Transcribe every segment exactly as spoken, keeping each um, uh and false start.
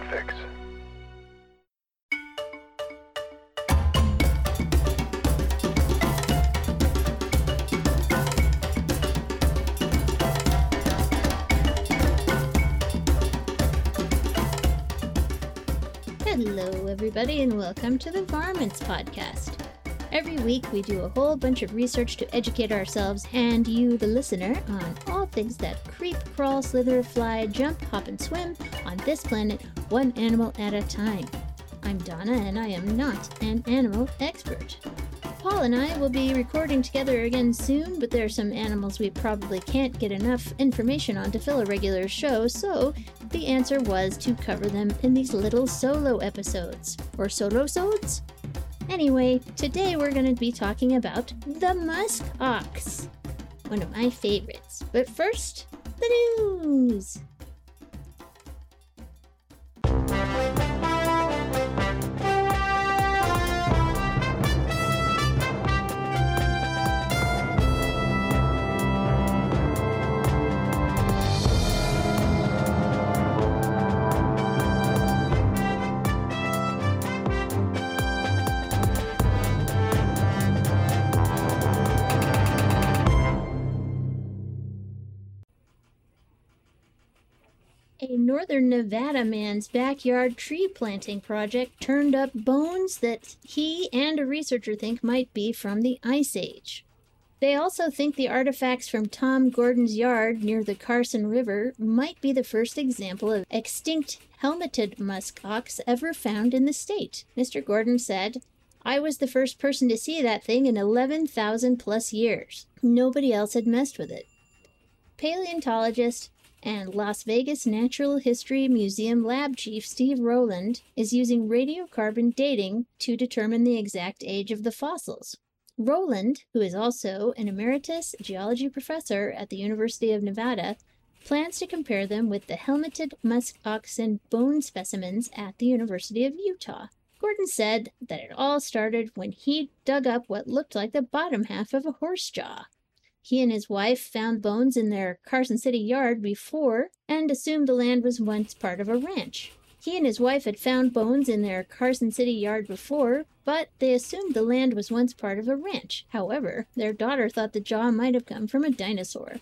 Cloud Fix. Hello, everybody, and welcome to the Varmints Podcast. Every week, we do a whole bunch of research to educate ourselves and you, the listener, on all things that creep, crawl, slither, fly, jump, hop, and swim on this planet, one animal at a time. I'm Donna, and I am not an animal expert. Paul and I will be recording together again soon, but there are some animals we probably can't get enough information on to fill a regular show, so the answer was to cover them in these little solo episodes. Or solo-sodes? Anyway, today we're going to be talking about the musk ox, one of my favorites. But first, the news! A northern Nevada man's backyard tree planting project turned up bones that he and a researcher think might be from the Ice Age. They also think the artifacts from Tom Gordon's yard near the Carson River might be the first example of extinct helmeted musk ox ever found in the state. Mister Gordon said, "I was the first person to see that thing in eleven thousand plus years. Nobody else had messed with it." Paleontologist and Las Vegas Natural History Museum lab chief Steve Rowland is using radiocarbon dating to determine the exact age of the fossils. Rowland, who is also an emeritus geology professor at the University of Nevada, plans to compare them with the helmeted musk ox and bone specimens at the University of Utah. Gordon said that it all started when he dug up what looked like the bottom half of a horse jaw. He and his wife found bones in their Carson City yard before and assumed the land was once part of a ranch. He and his wife had found bones in their Carson City yard before, but they assumed the land was once part of a ranch. However, their daughter thought the jaw might have come from a dinosaur.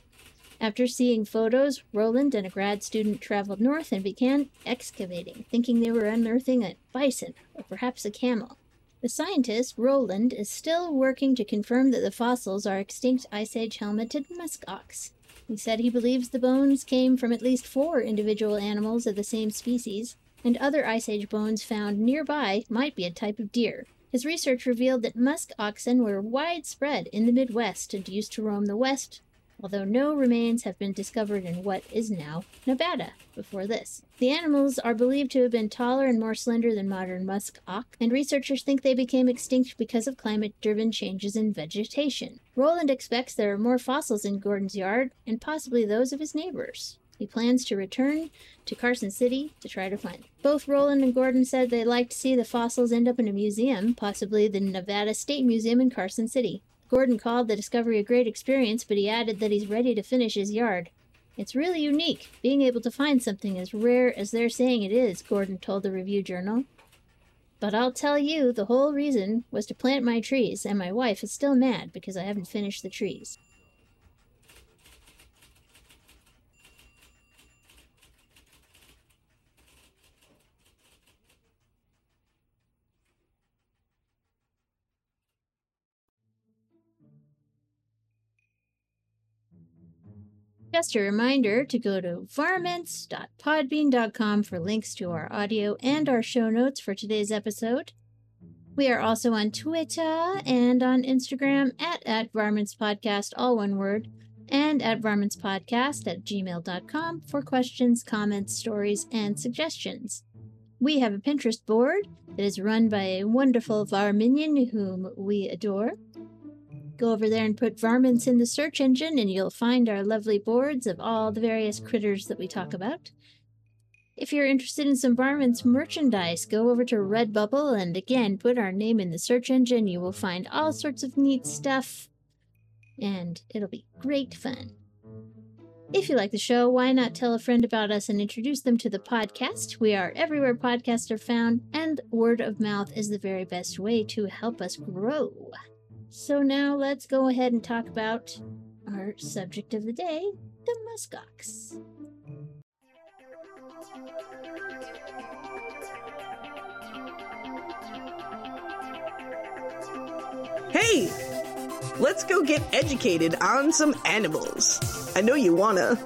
After seeing photos, Rowland and a grad student traveled north and began excavating, thinking they were unearthing a bison or perhaps a camel. The scientist, Rowland, is still working to confirm that the fossils are extinct Ice Age helmeted musk ox. He said he believes the bones came from at least four individual animals of the same species, and other Ice Age bones found nearby might be a type of deer. His research revealed that musk oxen were widespread in the Midwest and used to roam the West, although no remains have been discovered in what is now Nevada before this. The animals are believed to have been taller and more slender than modern musk ox, and researchers think they became extinct because of climate-driven changes in vegetation. Rowland expects there are more fossils in Gordon's yard, and possibly those of his neighbors. He plans to return to Carson City to try to find them. Both Rowland and Gordon said they'd like to see the fossils end up in a museum, possibly the Nevada State Museum in Carson City. Gordon called the discovery a great experience, but he added that he's ready to finish his yard. "It's really unique, being able to find something as rare as they're saying it is," Gordon told the Review Journal. "But I'll tell you, the whole reason was to plant my trees, and my wife is still mad because I haven't finished the trees." Just a reminder to go to varmints dot podbean dot com for links to our audio and our show notes for today's episode. We are also on Twitter and on Instagram at, at Varmints Podcast, all one word, and at varmintspodcast at gmail dot com for questions, comments, stories, and suggestions. We have a Pinterest board that is run by a wonderful Varminian whom we adore. Go over there and put varmints in the search engine and you'll find our lovely boards of all the various critters that we talk about. If you're interested in some varmints merchandise, go over to Redbubble and again, put our name in the search engine. You will find all sorts of neat stuff and it'll be great fun. If you like the show, why not tell a friend about us and introduce them to the podcast? We are everywhere podcasts are found, and word of mouth is the very best way to help us grow. So now let's go ahead and talk about our subject of the day, the muskox. Hey! Let's go get educated on some animals. I know you wanna.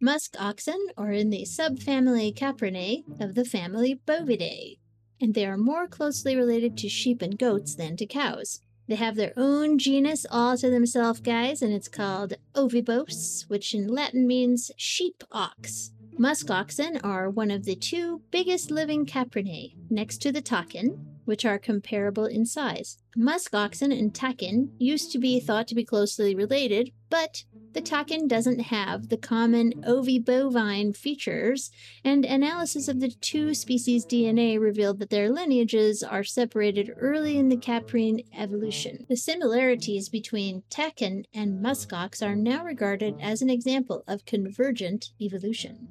Musk oxen are in the subfamily Caprinae of the family Bovidae, and they are more closely related to sheep and goats than to cows. They have their own genus all to themselves, guys, and it's called Ovibos, which in Latin means sheep ox. Musk oxen are one of the two biggest living Caprinae, next to the takin, which are comparable in size. Musk oxen and takin used to be thought to be closely related, but the takin doesn't have the common ovibovine features, and analysis of the two species' D N A revealed that their lineages are separated early in the Caprine evolution. The similarities between takin and muskox are now regarded as an example of convergent evolution.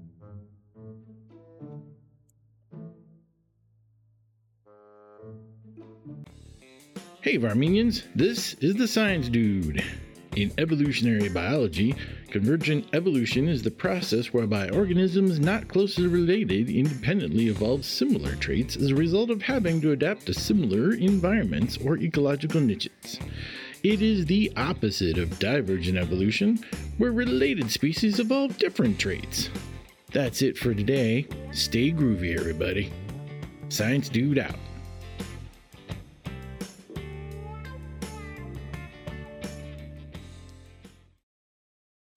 Hey Varminians, this is the Science Dude. In evolutionary biology, convergent evolution is the process whereby organisms not closely related independently evolve similar traits as a result of having to adapt to similar environments or ecological niches. It is the opposite of divergent evolution, where related species evolve different traits. That's it for today. Stay groovy, everybody. Science Dude out.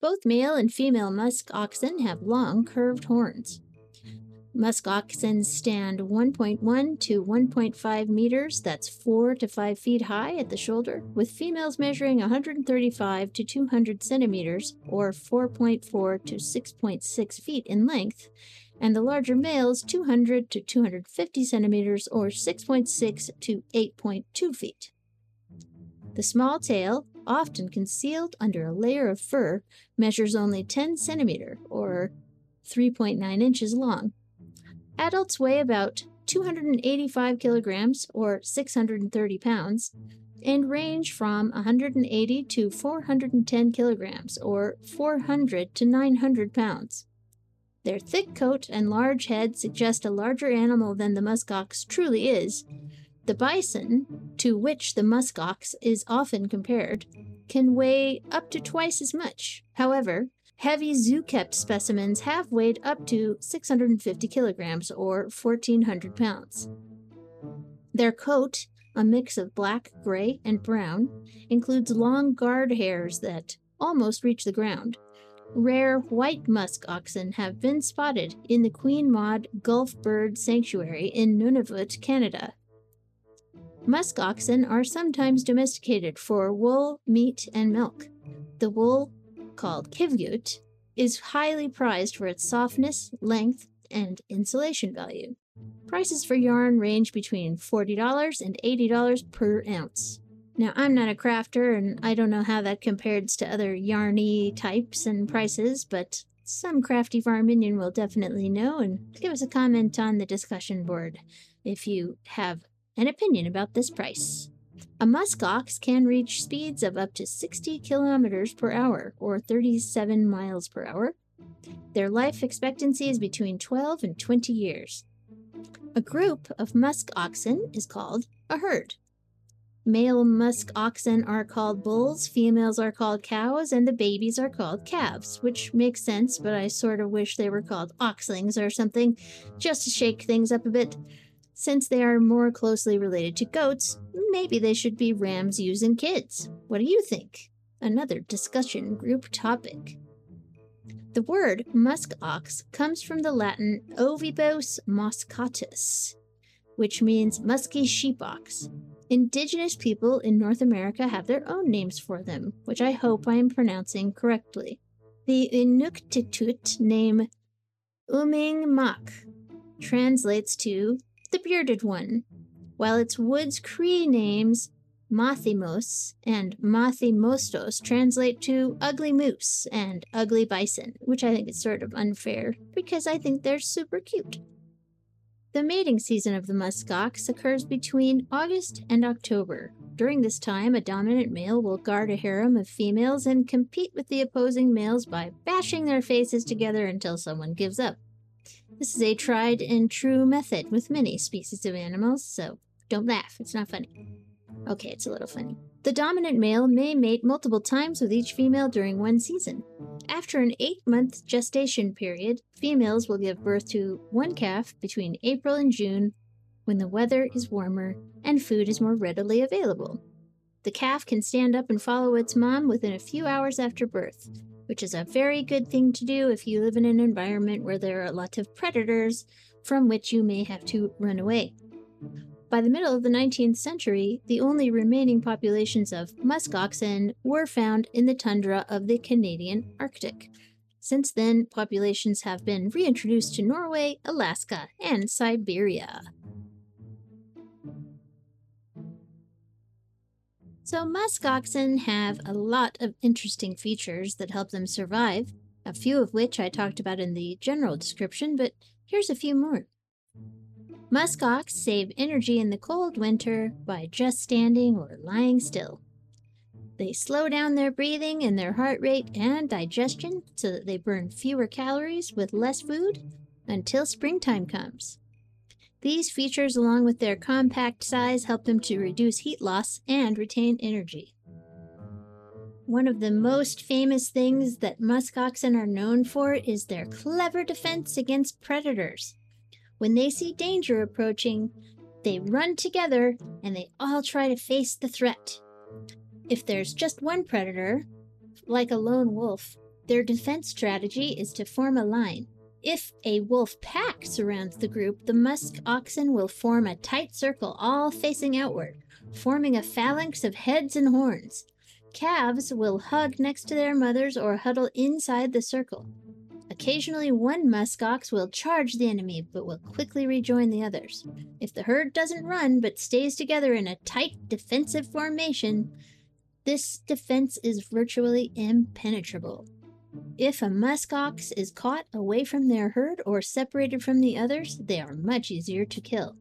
Both male and female musk oxen have long, curved horns. Musk oxen stand one point one to one point five meters, that's four to five feet high at the shoulder, with females measuring one hundred thirty-five to two hundred centimeters, or four point four to six point six feet in length, and the larger males two hundred to two hundred fifty centimeters, or six point six to eight point two feet. The small tail, often concealed under a layer of fur, measures only ten centimeters, or three point nine inches long. Adults weigh about two hundred eighty-five kilograms, or six hundred thirty pounds, and range from one hundred eighty to four hundred ten kilograms, or four hundred to nine hundred pounds. Their thick coat and large head suggest a larger animal than the muskox truly is. The bison, to which the muskox is often compared, can weigh up to twice as much. However, heavy zoo-kept specimens have weighed up to six hundred fifty kilograms, or fourteen hundred pounds. Their coat, a mix of black, gray, and brown, includes long guard hairs that almost reach the ground. Rare white musk oxen have been spotted in the Queen Maud Gulf Bird Sanctuary in Nunavut, Canada. Musk oxen are sometimes domesticated for wool, meat, and milk. The wool, called qiviut, is highly prized for its softness, length, and insulation value. Prices for yarn range between forty dollars and eighty dollars per ounce. Now, I'm not a crafter, and I don't know how that compares to other yarny types and prices, but some crafty Varminian will definitely know, and give us a comment on the discussion board if you have an opinion about this price. A muskox can reach speeds of up to sixty kilometers per hour, or thirty-seven miles per hour. Their life expectancy is between twelve and twenty years. A group of musk oxen is called a herd. Male musk oxen are called bulls, females are called cows, and the babies are called calves, which makes sense, but I sort of wish they were called oxlings or something, just to shake things up a bit. Since they are more closely related to goats, maybe they should be rams using kids. What do you think? Another discussion group topic. The word musk ox comes from the Latin Ovibos moscatus, which means musky sheep ox. Indigenous people in North America have their own names for them, which I hope I am pronouncing correctly. The Inuktitut name Umingmak translates to the bearded one, while its Woods Cree names Mathimos and Mathimostos translate to ugly moose and ugly bison, which I think is sort of unfair because I think they're super cute. The mating season of the muskox occurs between August and October. During this time, a dominant male will guard a harem of females and compete with the opposing males by bashing their faces together until someone gives up. This is a tried and true method with many species of animals, so don't laugh, it's not funny. Okay, it's a little funny. The dominant male may mate multiple times with each female during one season. After an eight-month gestation period, females will give birth to one calf between April and June when the weather is warmer and food is more readily available. The calf can stand up and follow its mom within a few hours after birth, which is a very good thing to do if you live in an environment where there are a lot of predators from which you may have to run away. By the middle of the nineteenth century, the only remaining populations of muskoxen were found in the tundra of the Canadian Arctic. Since then, populations have been reintroduced to Norway, Alaska, and Siberia. So muskoxen have a lot of interesting features that help them survive, a few of which I talked about in the general description, but here's a few more. Muskox save energy in the cold winter by just standing or lying still. They slow down their breathing and their heart rate and digestion so that they burn fewer calories with less food until springtime comes. These features, along with their compact size, help them to reduce heat loss and retain energy. One of the most famous things that muskoxen are known for is their clever defense against predators. When they see danger approaching, they run together and they all try to face the threat. If there's just one predator, like a lone wolf, their defense strategy is to form a line. If a wolf pack surrounds the group, the muskoxen will form a tight circle all facing outward, forming a phalanx of heads and horns. Calves will hug next to their mothers or huddle inside the circle. Occasionally, one muskox will charge the enemy, but will quickly rejoin the others. If the herd doesn't run, but stays together in a tight defensive formation, this defense is virtually impenetrable. If a muskox is caught away from their herd or separated from the others, they are much easier to kill.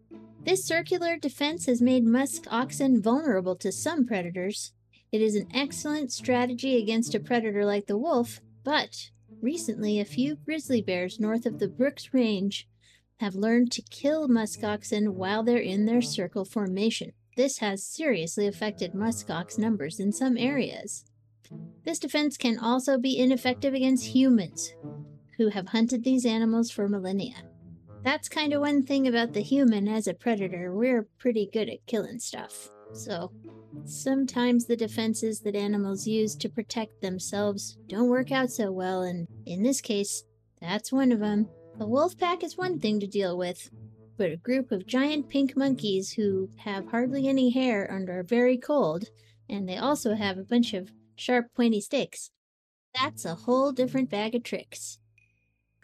This circular defense has made muskoxen vulnerable to some predators. It is an excellent strategy against a predator like the wolf, but recently, a few grizzly bears north of the Brooks Range have learned to kill muskoxen while they're in their circle formation. This has seriously affected muskox numbers in some areas. This defense can also be ineffective against humans, who have hunted these animals for millennia. That's kind of one thing about the human as a predator. We're pretty good at killing stuff. So sometimes the defenses that animals use to protect themselves don't work out so well, and in this case, that's one of them. A wolf pack is one thing to deal with, but a group of giant pink monkeys who have hardly any hair and are very cold, and they also have a bunch of sharp, pointy sticks, that's a whole different bag of tricks.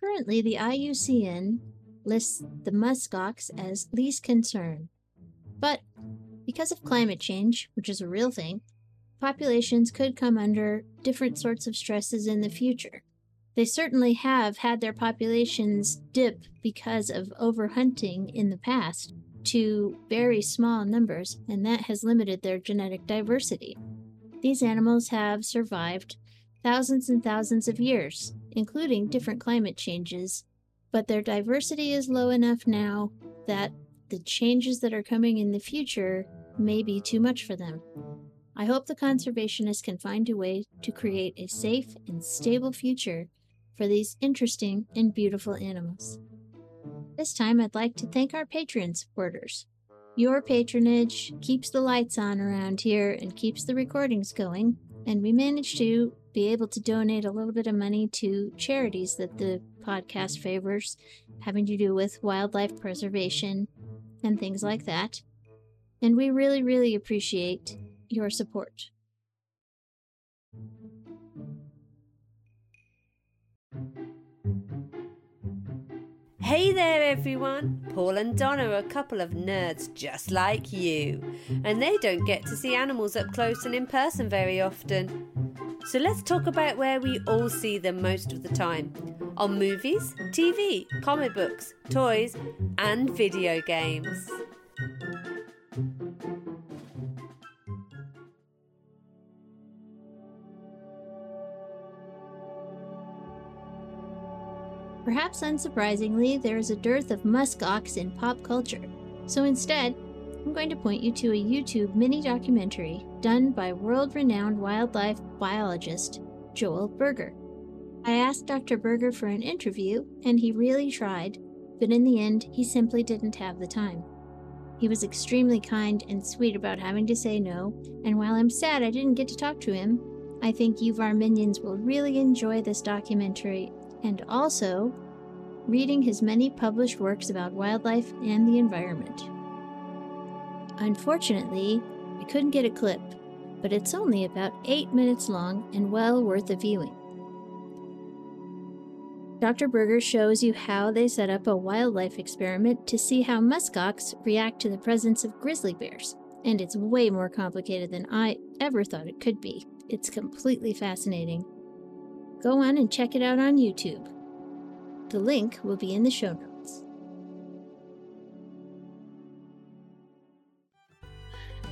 Currently, the I U C N lists the muskox as least concern, but because of climate change, which is a real thing, populations could come under different sorts of stresses in the future. They certainly have had their populations dip because of overhunting in the past to very small numbers, and that has limited their genetic diversity. These animals have survived thousands and thousands of years, including different climate changes, but their diversity is low enough now that the changes that are coming in the future may be too much for them. I hope the conservationists can find a way to create a safe and stable future for these interesting and beautiful animals. This time, I'd like to thank our Patreon supporters. Your patronage keeps the lights on around here and keeps the recordings going, and we managed to be able to donate a little bit of money to charities that the podcast favors, having to do with wildlife preservation and things like that. And we really, really appreciate your support. Hey there everyone! Paul and Donna are a couple of nerds just like you, and they don't get to see animals up close and in person very often. So let's talk about where we all see them most of the time. On movies, T V, comic books, toys, and video games. Perhaps unsurprisingly, there is a dearth of musk ox in pop culture, so instead, I'm going to point you to a YouTube mini-documentary done by world-renowned wildlife biologist Joel Berger. I asked Doctor Berger for an interview, and he really tried, but in the end, he simply didn't have the time. He was extremely kind and sweet about having to say no, and while I'm sad I didn't get to talk to him, I think you Varminians will really enjoy this documentary and also reading his many published works about wildlife and the environment. Unfortunately, I couldn't get a clip, but it's only about eight minutes long and well worth a viewing. Doctor Berger shows you how they set up a wildlife experiment to see how muskox react to the presence of grizzly bears, and it's way more complicated than I ever thought it could be. It's completely fascinating. Go on and check it out on YouTube. The link will be in the show notes.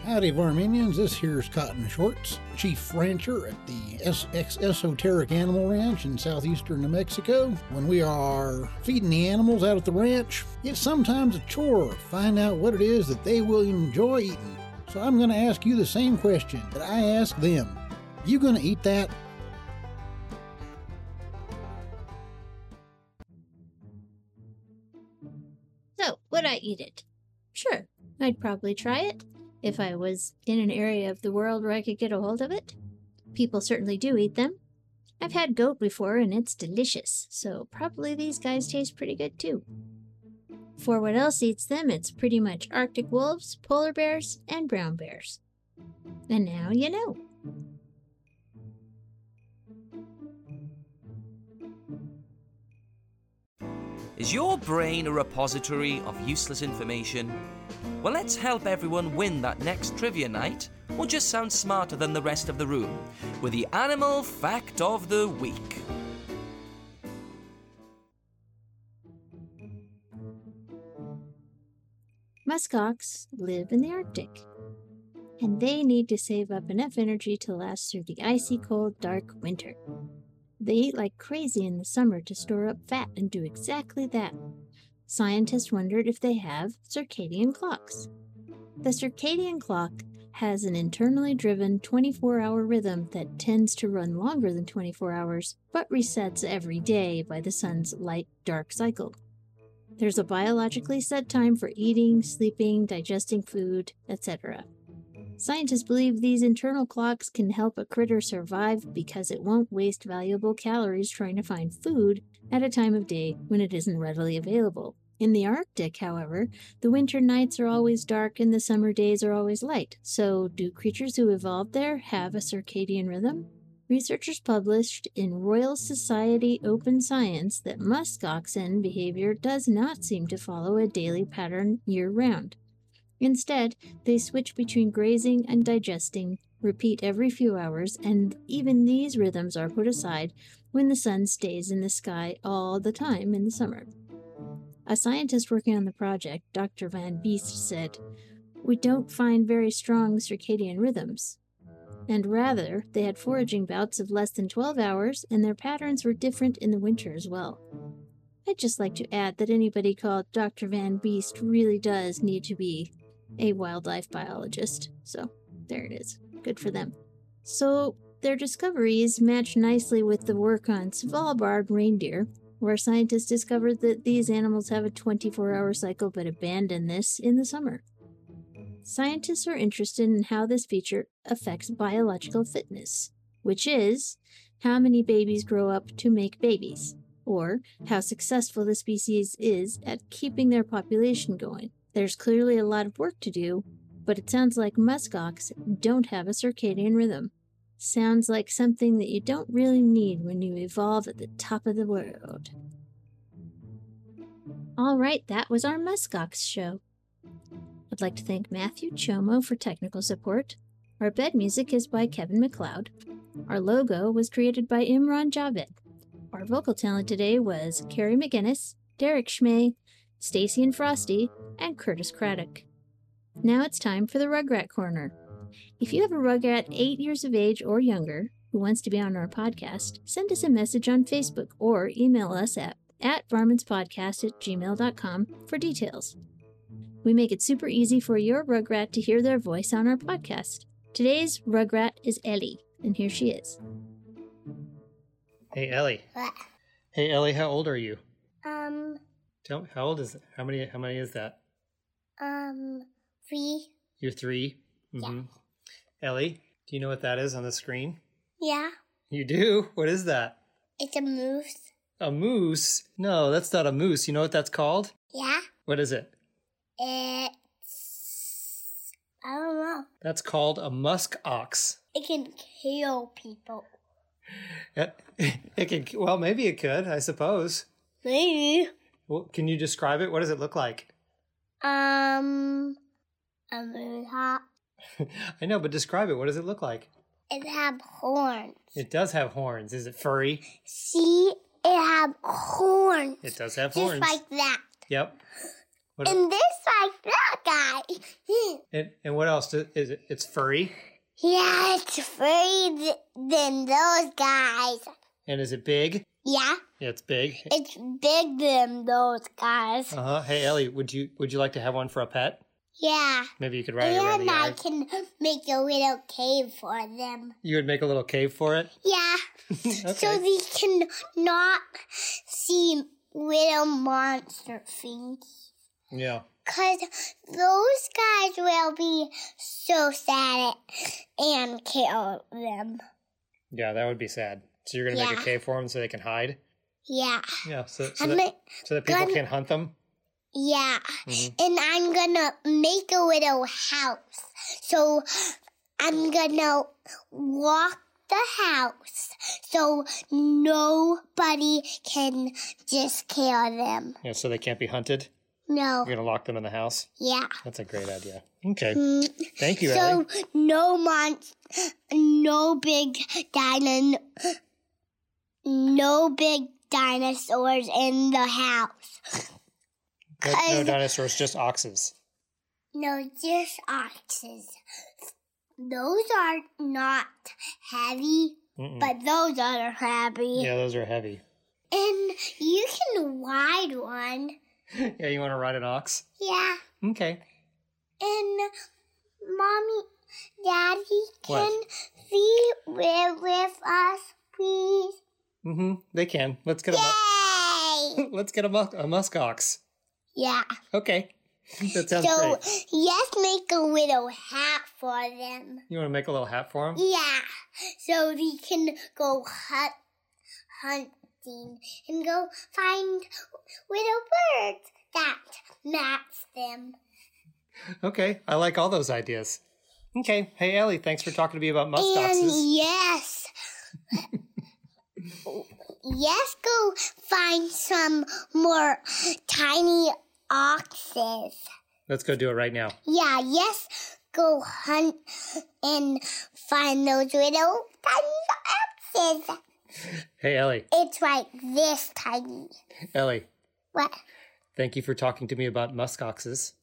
Howdy Varminians, this here's Cotton Shorts, chief rancher at the S X Esoteric Animal Ranch in southeastern New Mexico. When we are feeding the animals out at the ranch, it's sometimes a chore to find out what it is that they will enjoy eating. So I'm going to ask you the same question that I asked them. You going to eat that? Would I eat it? Sure, I'd probably try it if I was in an area of the world where I could get a hold of it. People certainly do eat them. I've had goat before and it's delicious, so probably these guys taste pretty good too. For what else eats them, it's pretty much Arctic wolves, polar bears, and brown bears. And now you know. Is your brain a repository of useless information? Well, let's help everyone win that next trivia night, or just sound smarter than the rest of the room, with the Animal Fact of the Week. Muskox live in the Arctic, and they need to save up enough energy to last through the icy cold, dark winter. They eat like crazy in the summer to store up fat and do exactly that. Scientists wondered if they have circadian clocks. The circadian clock has an internally driven twenty-four hour rhythm that tends to run longer than twenty-four hours, but resets every day by the sun's light-dark cycle. There's a biologically set time for eating, sleeping, digesting food, et cetera. Scientists believe these internal clocks can help a critter survive because it won't waste valuable calories trying to find food at a time of day when it isn't readily available. In the Arctic, however, the winter nights are always dark and the summer days are always light. So, do creatures who evolved there have a circadian rhythm? Researchers published in Royal Society Open Science that musk oxen behavior does not seem to follow a daily pattern year-round. Instead, they switch between grazing and digesting, repeat every few hours, and even these rhythms are put aside when the sun stays in the sky all the time in the summer. A scientist working on the project, Doctor Van Beest, said, "We don't find very strong circadian rhythms." And rather, they had foraging bouts of less than twelve hours, and their patterns were different in the winter as well. I'd just like to add that anybody called Doctor Van Beest really does need to be a wildlife biologist. So there it is. Good for them. So their discoveries match nicely with the work on Svalbard reindeer, where scientists discovered that these animals have a twenty-four hour cycle but abandon this in the summer. Scientists are interested in how this feature affects biological fitness, which is how many babies grow up to make babies, or how successful the species is at keeping their population going. There's clearly a lot of work to do, but it sounds like muskox don't have a circadian rhythm. Sounds like something that you don't really need when you evolve at the top of the world. All right, that was our muskox show. I'd like to thank Matthew Chomo for technical support. Our bed music is by Kevin McLeod. Our logo was created by Imran Javed. Our vocal talent today was Carrie McGinnis, Derek Schmay, Stacy and Frosty, and Curtis Craddock. Now it's time for the Rugrat Corner. If you have a Rugrat eight years of age or younger who wants to be on our podcast, send us a message on Facebook or email us at, at varmints podcast at gmail dot com for details. We make it super easy for your Rugrat to hear their voice on our podcast. Today's Rugrat is Ellie, and here she is. Hey, Ellie. What? Hey, Ellie, how old are you? Um... Tell me, how old is it? How many, how many is that? Um, three. You're three? Mm-hmm. Yeah. Ellie, do you know what that is on the screen? Yeah. You do? What is that? It's a moose. A moose? No, that's not a moose. You know what that's called? Yeah. What is it? It's... I don't know. That's called a musk ox. It can kill people. It, it can, well, maybe it could, I suppose. Maybe. Well, can you describe it? What does it look like? Um, a moose hawk. I know, but describe it. What does it look like? It have horns. It does have horns. Is it furry? See, it have horns. It does have horns. Just like that. Yep. What and this like that guy. and, and what else? Is it? It's furry? Yeah, it's furry than those guys. And is it big? Yeah. Yeah, it's big. It's big than those guys. Uh huh. Hey, Ellie, would you would you like to have one for a pet? Yeah. Maybe you could ride it around the yard. And I can make a little cave for them. You would make a little cave for it? Yeah. Okay. So they can not see little monster things. Yeah. Because those guys will be so sad and kill them. Yeah, that would be sad. So you're going to yeah. make a cave for them so they can hide? Yeah. Yeah, so, so, that, so that people gonna, can't hunt them? Yeah. Mm-hmm. And I'm going to make a little house. So I'm going to walk the house so nobody can just kill them. Yeah, so they can't be hunted? No. You're going to lock them in the house? Yeah. That's a great idea. Okay. Mm-hmm. Thank you, so, Ellie. So no monster, no big dinosaur. No big dinosaurs in the house. No, no dinosaurs, just oxes. No, just oxes. Those are not heavy, Mm-mm. but those are heavy. Yeah, those are heavy. And you can ride one. Yeah, you want to ride an ox? Yeah. Okay. And Mommy, Daddy, can we live with us, please? Mm-hmm. They can. Let's get Yay! a mu- Let's get a, mu- a musk ox. Yeah. Okay. That sounds so, great. So let's make a little hat for them. You want to make a little hat for them? Yeah. So they can go hunt, hunting and go find little birds that match them. Okay. I like all those ideas. Okay. Hey, Ellie, thanks for talking to me about musk and oxes. Yes. Let's go find some more tiny oxes. Let's go do it right now. Yeah, let's go hunt and find those little tiny oxes. Hey, Ellie. It's like this tiny. Ellie. What? Thank you for talking to me about musk oxes.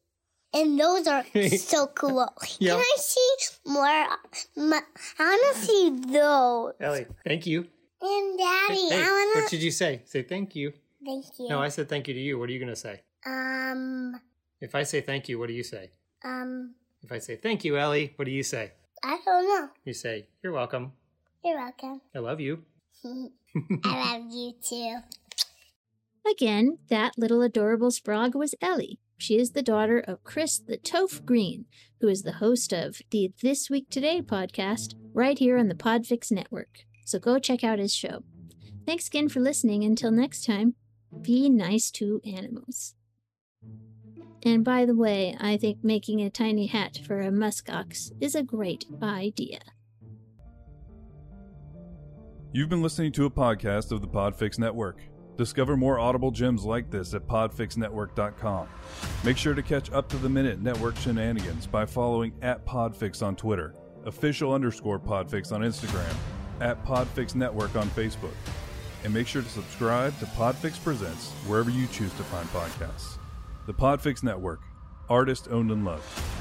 And those are so cool. Yep. Can I see more? I want to see those. Ellie, thank you. And Daddy, hey, hey, I want to... What should you say? Say thank you. Thank you. No, I said thank you to you. What are you going to say? Um... If I say thank you, what do you say? Um... If I say thank you, Ellie, what do you say? I don't know. You say, you're welcome. You're welcome. I love you. I love you, too. Again, that little adorable sprog was Ellie. She is the daughter of Chris the Toph Green, who is the host of the This Week Today podcast right here on the Podfix Network. So go check out his show. Thanks again for listening. Until next time, be nice to animals. And by the way, I think making a tiny hat for a muskox is a great idea. You've been listening to a podcast of the Podfix Network. Discover more audible gems like this at podfix network dot com. Make sure to catch up-to-the-minute network shenanigans by following at Podfix on Twitter, official underscore Podfix on Instagram, at Podfix Network on Facebook. And make sure to subscribe to Podfix Presents wherever you choose to find podcasts. The Podfix Network, artist owned and loved.